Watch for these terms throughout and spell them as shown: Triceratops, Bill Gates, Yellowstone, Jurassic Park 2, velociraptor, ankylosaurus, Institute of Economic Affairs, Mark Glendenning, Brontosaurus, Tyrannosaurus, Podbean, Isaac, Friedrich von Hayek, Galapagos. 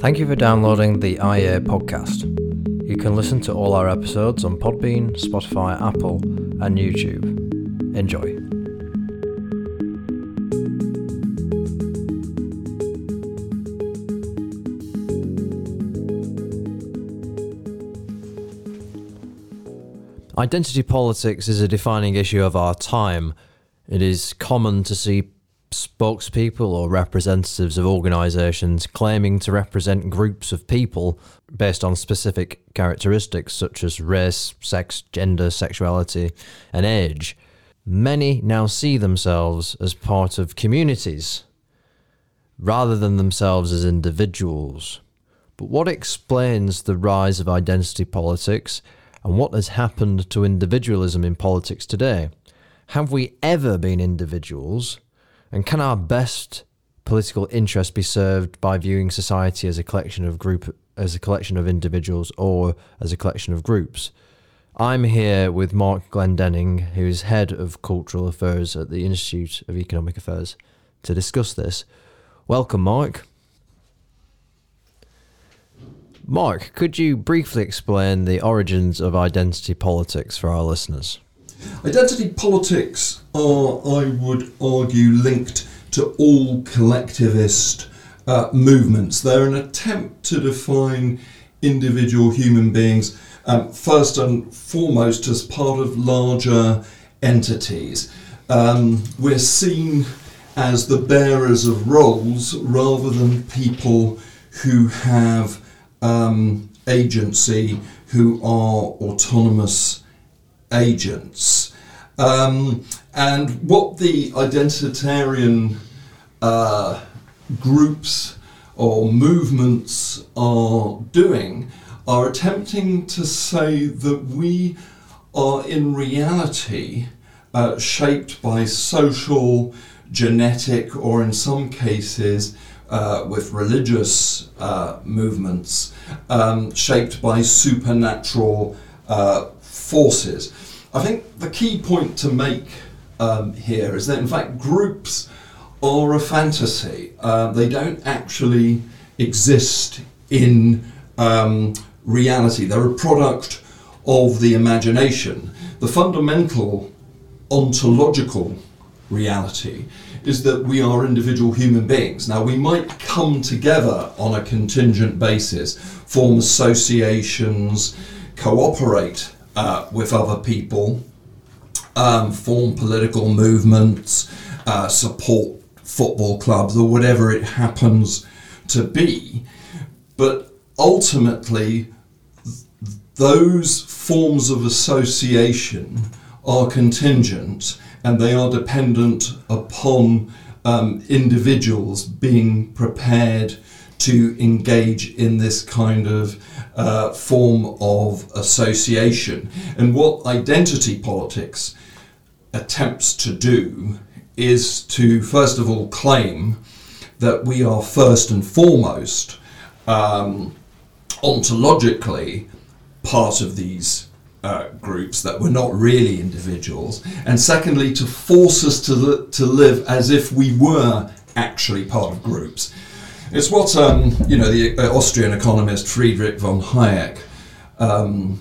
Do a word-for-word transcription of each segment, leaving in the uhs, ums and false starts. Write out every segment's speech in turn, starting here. Thank you for downloading the iAir podcast. You can listen to all our episodes on Podbean, Spotify, Apple, and YouTube. Enjoy. Identity politics is a defining issue of our time. It is common to see spokespeople or representatives of organisations claiming to represent groups of people based on specific characteristics such as race, sex, gender, sexuality, and age. Many now see themselves as part of communities rather than themselves as individuals. But what explains the rise of identity politics, and what has happened to individualism in politics today? Have we ever been individuals? And can our best political interest be served by viewing society as a collection of group, as a collection of individuals, or as a collection of groups? I'm here with Mark Glendenning, who is head of cultural affairs at the Institute of Economic Affairs, to discuss this. Welcome, Mark. Mark, could you briefly explain the origins of identity politics for our listeners? Identity politics are, I would argue, linked to all collectivist uh, movements. They're an attempt to define individual human beings um, first and foremost as part of larger entities. Um, we're seen as the bearers of roles rather than people who have um, agency, who are autonomous agents. Um, and what the identitarian uh, groups or movements are doing are attempting to say that we are in reality uh, shaped by social, genetic, or in some cases uh, with religious uh, movements, um, shaped by supernatural uh, forces. I think the key point to make um, here is that, in fact, groups are a fantasy. Uh, they don't actually exist in um, reality. They're a product of the imagination. The fundamental ontological reality is that we are individual human beings. Now, we might come together on a contingent basis, form associations, cooperate Uh, with other people, um, form political movements, uh, support football clubs, or whatever it happens to be. But ultimately, th- those forms of association are contingent, and they are dependent upon um, individuals being prepared to engage in this kind of uh, form of association. And what identity politics attempts to do is to, first of all, claim that we are first and foremost um, ontologically part of these uh, groups, that we're not really individuals, and secondly, to force us to, li- to live as if we were actually part of groups. It's what, um, you know, the Austrian economist Friedrich von Hayek um,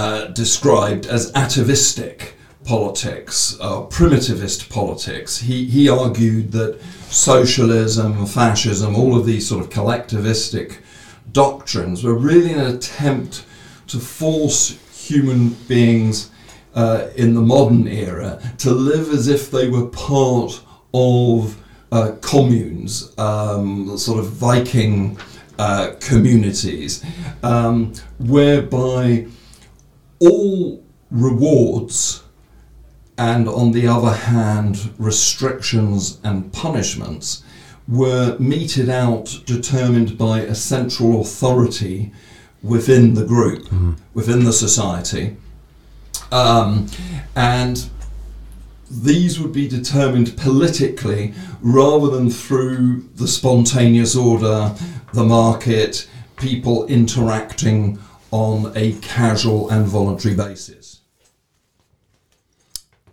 uh, described as atavistic politics, or primitivist politics. He, he argued that socialism, fascism, all of these sort of collectivistic doctrines were really an attempt to force human beings uh, in the modern era to live as if they were part of Uh, communes, um, sort of Viking uh, communities, um, whereby all rewards and, on the other hand, restrictions and punishments were meted out, determined by a central authority within the group, mm-hmm. within the society, um, and these would be determined politically rather than through the spontaneous order, the market, people interacting on a casual and voluntary basis.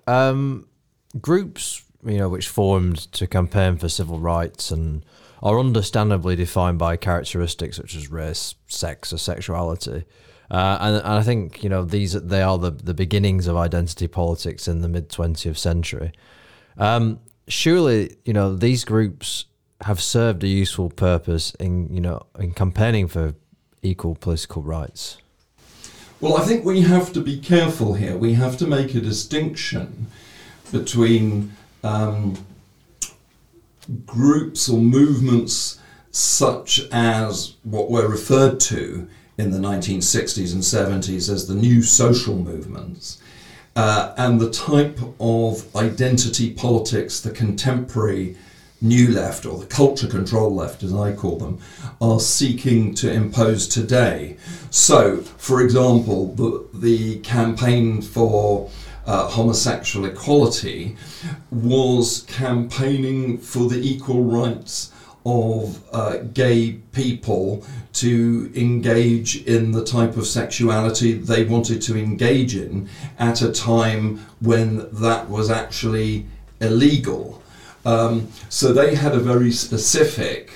Um, groups, you know, which formed to campaign for civil rights and are understandably defined by characteristics such as race, sex, or sexuality. Uh, and, and I think, you know, these they are the, the beginnings of identity politics in the mid twentieth century. Um, surely, you know, these groups have served a useful purpose in, you know, in campaigning for equal political rights. Well, I think we have to be careful here. We have to make a distinction between um, groups or movements such as what were referred to in the nineteen sixties and seventies as the new social movements, uh, and the type of identity politics the contemporary new left, or the culture control left as I call them, are seeking to impose today. So, for example, the, the campaign for uh, homosexual equality was campaigning for the equal rights of uh, gay people to engage in the type of sexuality they wanted to engage in at a time when that was actually illegal. Um, so they had a very specific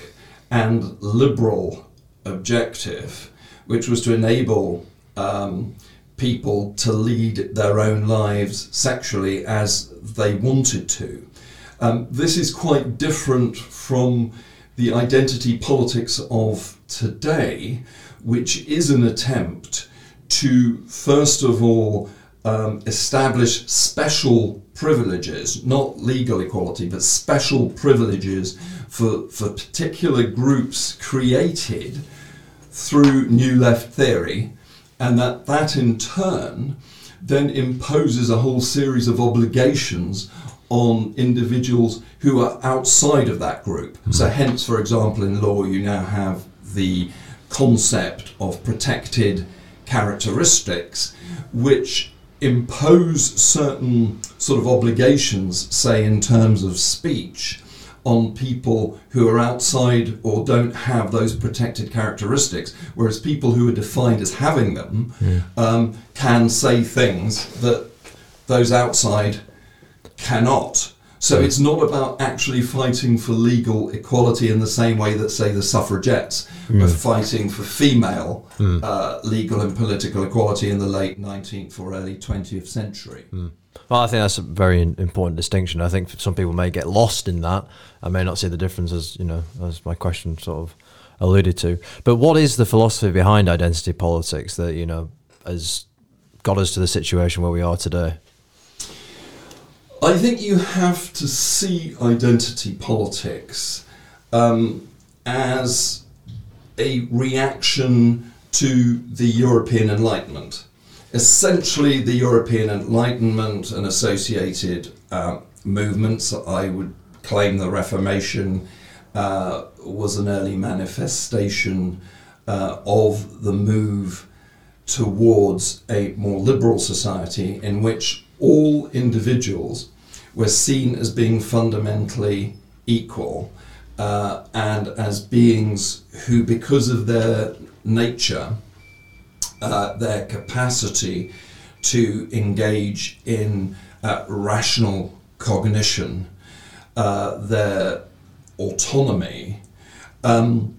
and liberal objective, which was to enable um, people to lead their own lives sexually as they wanted to. Um, this is quite different from the identity politics of today, which is an attempt to, first of all, Um, establish special privileges, not legal equality, but special privileges for, for particular groups created through New Left theory, and that that in turn then imposes a whole series of obligations on individuals who are outside of that group. So hence, for example, in law you now have the concept of protected characteristics, which impose certain sort of obligations, say in terms of speech, on people who are outside or don't have those protected characteristics, whereas people who are defined as having them yeah. um, can say things that those outside cannot. So yeah. It's not about actually fighting for legal equality in the same way that, say, the suffragettes mm. were fighting for female mm. uh, legal and political equality in the late nineteenth or early twentieth century. Mm. Well, I think that's a very important distinction. I think some people may get lost in that and may not see the difference, as you know, as my question sort of alluded to. But what is the philosophy behind identity politics that, you know, has got us to the situation where we are today? I think you have to see identity politics um, as a reaction to the European Enlightenment. Essentially, the European Enlightenment and associated uh, movements, I would claim the Reformation uh, was an early manifestation uh, of the move towards a more liberal society in which all individuals were seen as being fundamentally equal uh, and as beings who, because of their nature, uh, their capacity to engage in uh, rational cognition, uh, their autonomy, um,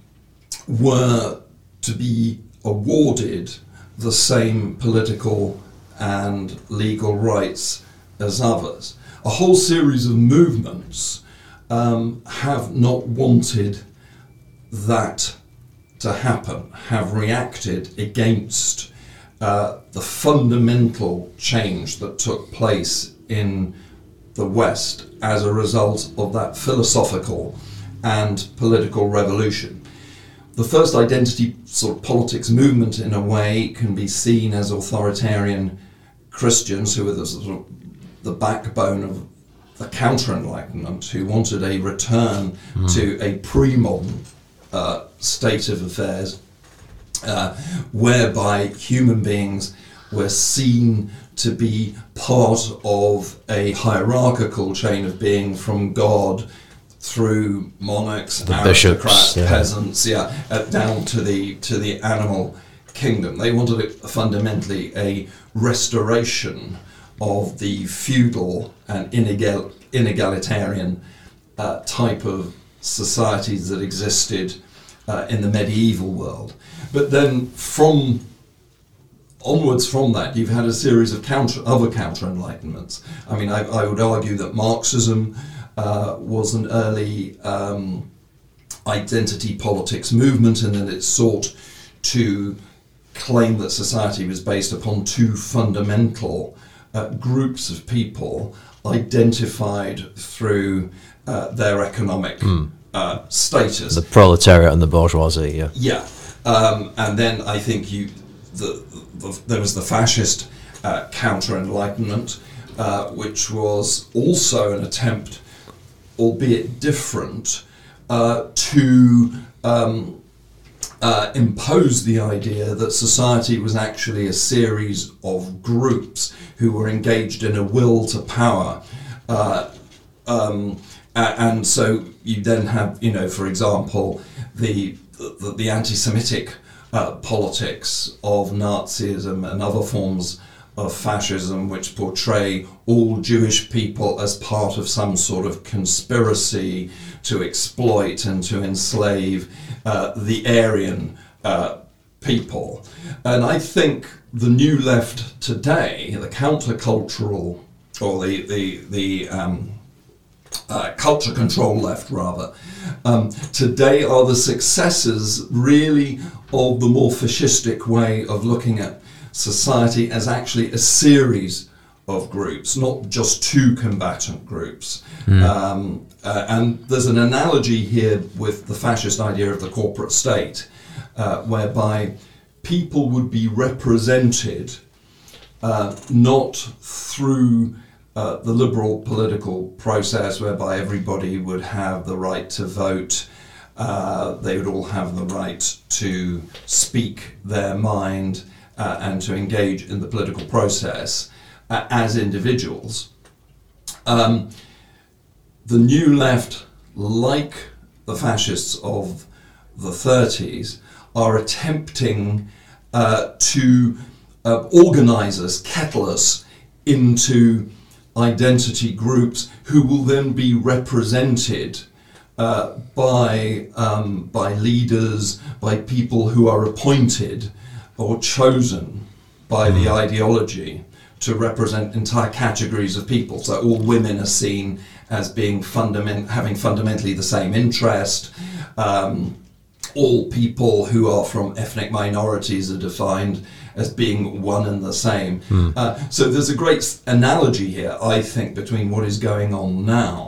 were to be awarded the same political and legal rights as others. A whole series of movements um, have not wanted that to happen, have reacted against uh, the fundamental change that took place in the West as a result of that philosophical and political revolution. The first identity sort of politics movement, in a way, can be seen as authoritarian Christians who were the, sort of the backbone of the counter-enlightenment, who wanted a return mm. to a pre-modern uh, state of affairs uh, whereby human beings were seen to be part of a hierarchical chain of being from God through monarchs, the aristocrats, bishops, yeah. peasants, yeah, uh, down to the to the animal kingdom. They wanted it fundamentally a restoration of the feudal and inegal- inegalitarian uh, type of societies that existed uh, in the medieval world. But then from onwards from that, you've had a series of counter, other counter-enlightenments. I mean, I, I would argue that Marxism uh, was an early um, identity politics movement, and that it sought to claim that society was based upon two fundamental uh, groups of people identified through uh, their economic mm. uh, status. The proletariat and the bourgeoisie, yeah. Yeah. Um, and then I think you, the, the, there was the fascist uh, counter-enlightenment, uh, which was also an attempt, albeit different, uh, to um, uh, impose the idea that society was actually a series of groups who were engaged in a will to power. Uh, um, and so you then have, you know, for example, the The, the anti-Semitic uh, politics of Nazism and other forms of fascism, which portray all Jewish people as part of some sort of conspiracy to exploit and to enslave uh, the Aryan uh, people. And I think the new left today, the countercultural, or the, the, the um, Uh, culture control left, rather, um, today are the successors really of the more fascistic way of looking at society as actually a series of groups, not just two combatant groups. Mm. Um, uh, and there's an analogy here with the fascist idea of the corporate state, uh, whereby people would be represented uh, not through Uh, the liberal political process, whereby everybody would have the right to vote, uh, they would all have the right to speak their mind uh, and to engage in the political process uh, as individuals. Um, the new left, like the fascists of the thirties, are attempting uh, to uh, organise us, kettle us into identity groups who will then be represented uh, by um, by leaders, by people who are appointed or chosen by the ideology to represent entire categories of people. So all women are seen as being fundament having fundamentally the same interest. Um, all people who are from ethnic minorities are defined as being one and the same. Mm. Uh, so there's a great analogy here, I think, between what is going on now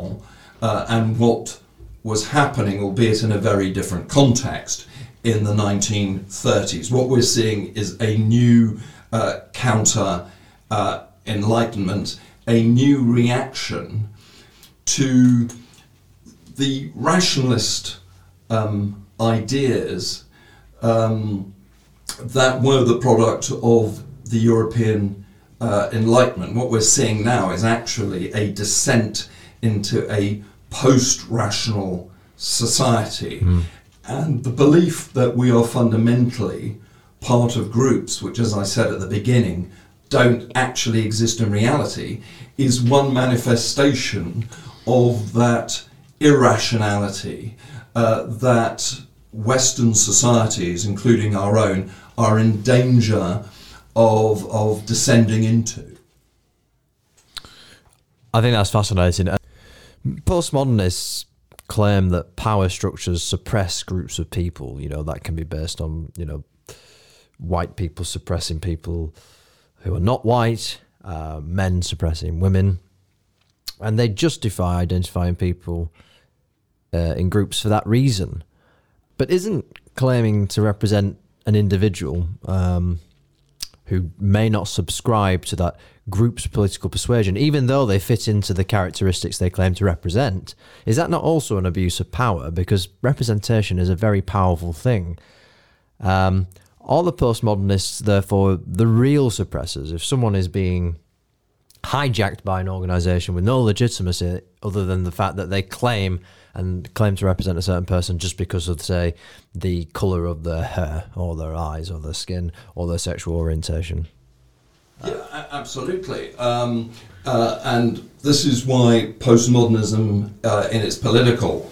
uh, and what was happening, albeit in a very different context, in the nineteen thirties. What we're seeing is a new uh, counter-enlightenment, uh, a new reaction to the rationalist um, ideas um, that were the product of the European uh, Enlightenment. What we're seeing now is actually a descent into a post-rational society, mm. and the belief that we are fundamentally part of groups, which, as I said at the beginning, don't actually exist in reality, is one manifestation of that irrationality uh, that Western societies, including our own, are in danger of of descending into. I think that's fascinating. Postmodernists claim that power structures suppress groups of people. You know, that can be based on, you know, white people suppressing people who are not white, uh, men suppressing women, and they justify identifying people uh, in groups for that reason. But isn't claiming to represent an individual um, who may not subscribe to that group's political persuasion, even though they fit into the characteristics they claim to represent, is that not also an abuse of power? Because representation is a very powerful thing. Um, are the postmodernists, therefore, the real suppressors? If someone is being hijacked by an organisation with no legitimacy other than the fact that they claim and claim to represent a certain person just because of, say, the colour of their hair or their eyes or their skin or their sexual orientation. Yeah, absolutely. Um, uh, and this is why postmodernism, uh, in its political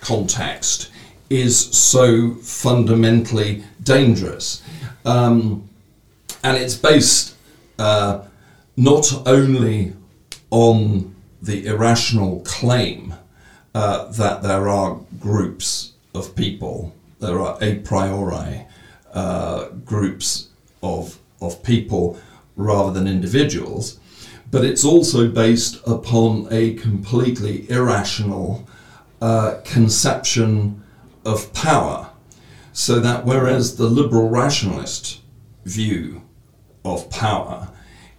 context is so fundamentally dangerous. Um, and it's based uh, not only on the irrational claim uh, that there are groups of people, there are a priori uh, groups of of people rather than individuals, but it's also based upon a completely irrational uh, conception of power. So that whereas the liberal rationalist view of power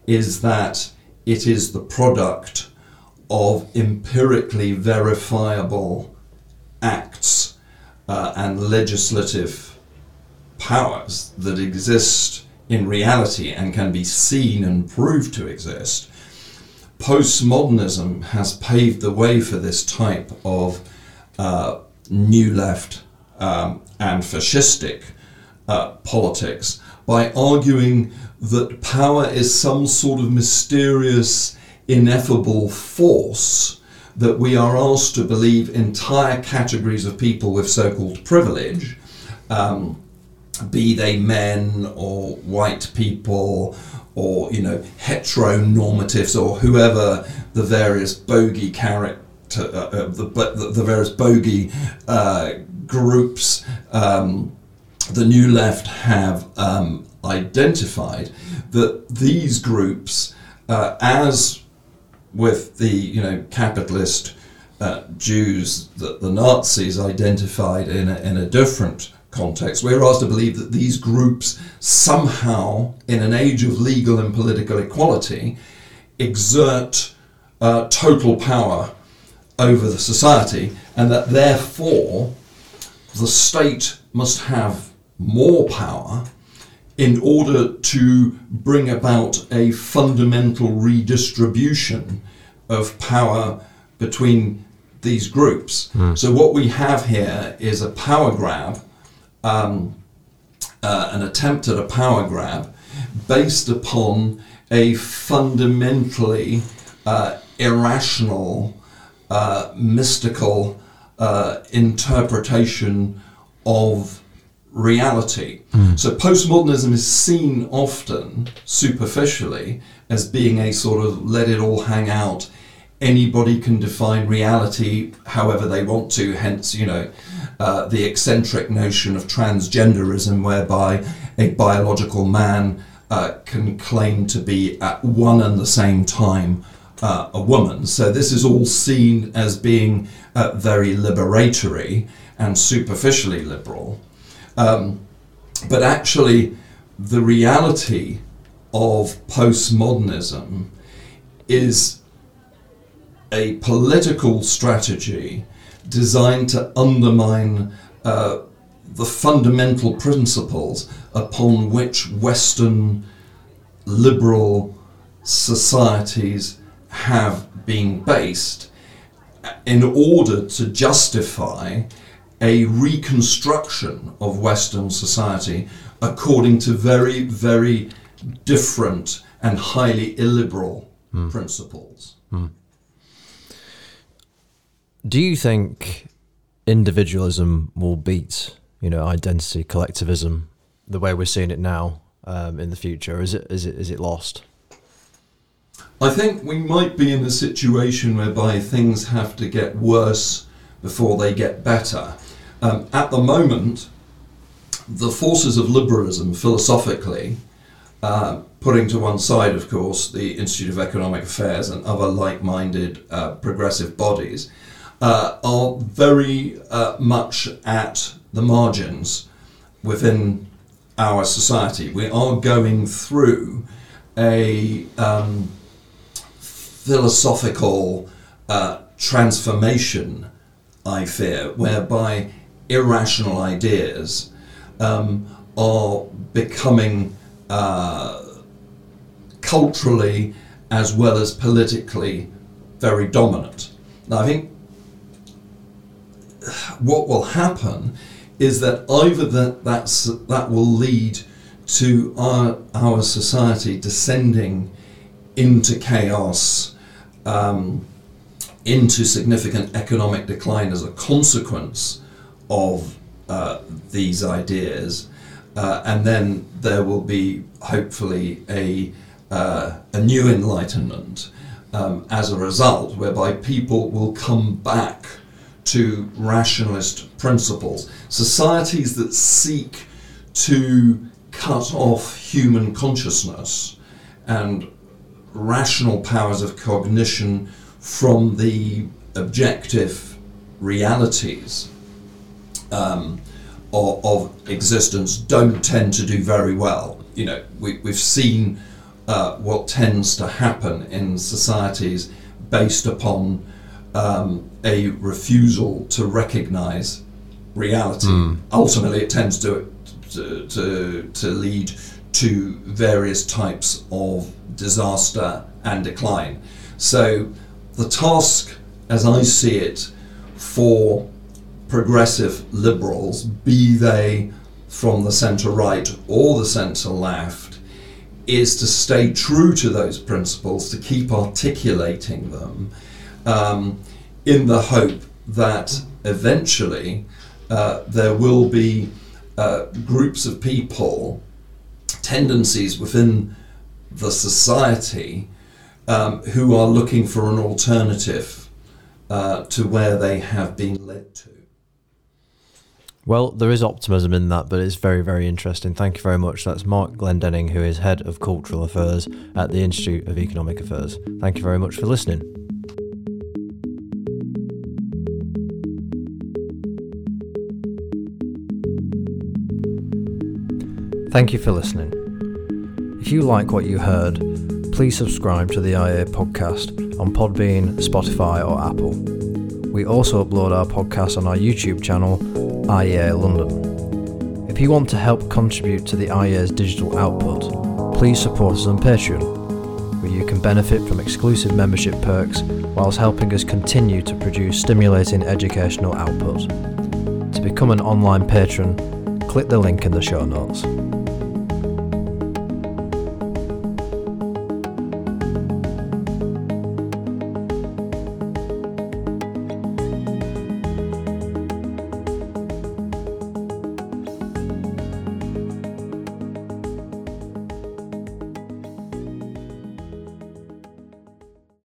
is that it is the product of empirically verifiable acts uh, and legislative powers that exist in reality and can be seen and proved to exist, postmodernism has paved the way for this type of uh, new left um, and fascistic uh, politics by arguing that power is some sort of mysterious, ineffable force that we are asked to believe entire categories of people with so-called privilege, um, be they men or white people or, you know, heteronormatives or whoever the various bogey character, uh, the, the, the various bogey uh, groups um, the New Left have um, identified, that these groups, uh, as with the, you know, capitalist uh, Jews that the Nazis identified in a, in a different context, we're asked to believe that these groups somehow, in an age of legal and political equality, exert uh, total power over the society, and that therefore the state must have more power in order to bring about a fundamental redistribution of power between these groups. Mm. So what we have here is a power grab, um, uh, an attempt at a power grab based upon a fundamentally uh, irrational, uh, mystical uh, interpretation of reality. Mm. So postmodernism is seen often superficially as being a sort of let it all hang out, anybody can define reality however they want to, hence, you know, uh, the eccentric notion of transgenderism, whereby a biological man uh, can claim to be at one and the same time uh, a woman. So this is all seen as being uh, very liberatory and superficially liberal. Um, but actually, the reality of postmodernism is a political strategy designed to undermine uh, the fundamental principles upon which Western liberal societies have been based, in order to justify a reconstruction of Western society according to very, very different and highly illiberal mm. principles. Mm. Do you think individualism will beat, you know, identity, collectivism, the way we're seeing it now, um, in the future? Is it, is it, is it lost? I think we might be in a situation whereby things have to get worse before they get better. Um, at the moment, the forces of liberalism, philosophically, uh, putting to one side, of course, the Institute of Economic Affairs and other like-minded uh, progressive bodies, uh, are very uh, much at the margins within our society. We are going through a um, philosophical uh, transformation, I fear, whereby irrational ideas um, are becoming uh, culturally as well as politically very dominant. Now, I think what will happen is that either that that's, that will lead to our, our society descending into chaos, um, into significant economic decline as a consequence of uh, these ideas, uh, and then there will be hopefully a uh, a new enlightenment um, as a result, whereby people will come back to rationalist principles. Societies that seek to cut off human consciousness and rational powers of cognition from the objective realities um, of, of existence don't tend to do very well. You know, we, we've seen uh, what tends to happen in societies based upon um, a refusal to recognise reality. Mm. Ultimately, it tends to, to to to lead to various types of disaster and decline. So the task, as I see it, for progressive liberals, be they from the centre-right or the centre-left, is to stay true to those principles, to keep articulating them, um, in the hope that eventually uh, there will be uh, groups of people, tendencies within the society, Um, who are looking for an alternative uh, to where they have been led to. Well, there is optimism in that, but it's very, very interesting. Thank you very much. That's Mark Glendenning, who is Head of Cultural Affairs at the Institute of Economic Affairs. Thank you very much for listening. Thank you for listening. If you like what you heard, please subscribe to the I A podcast on Podbean, Spotify or Apple. We also upload our podcast on our YouTube channel, I A London. If you want to help contribute to the I A's digital output, please support us on Patreon, where you can benefit from exclusive membership perks whilst helping us continue to produce stimulating educational output. To become an online patron, click the link in the show notes.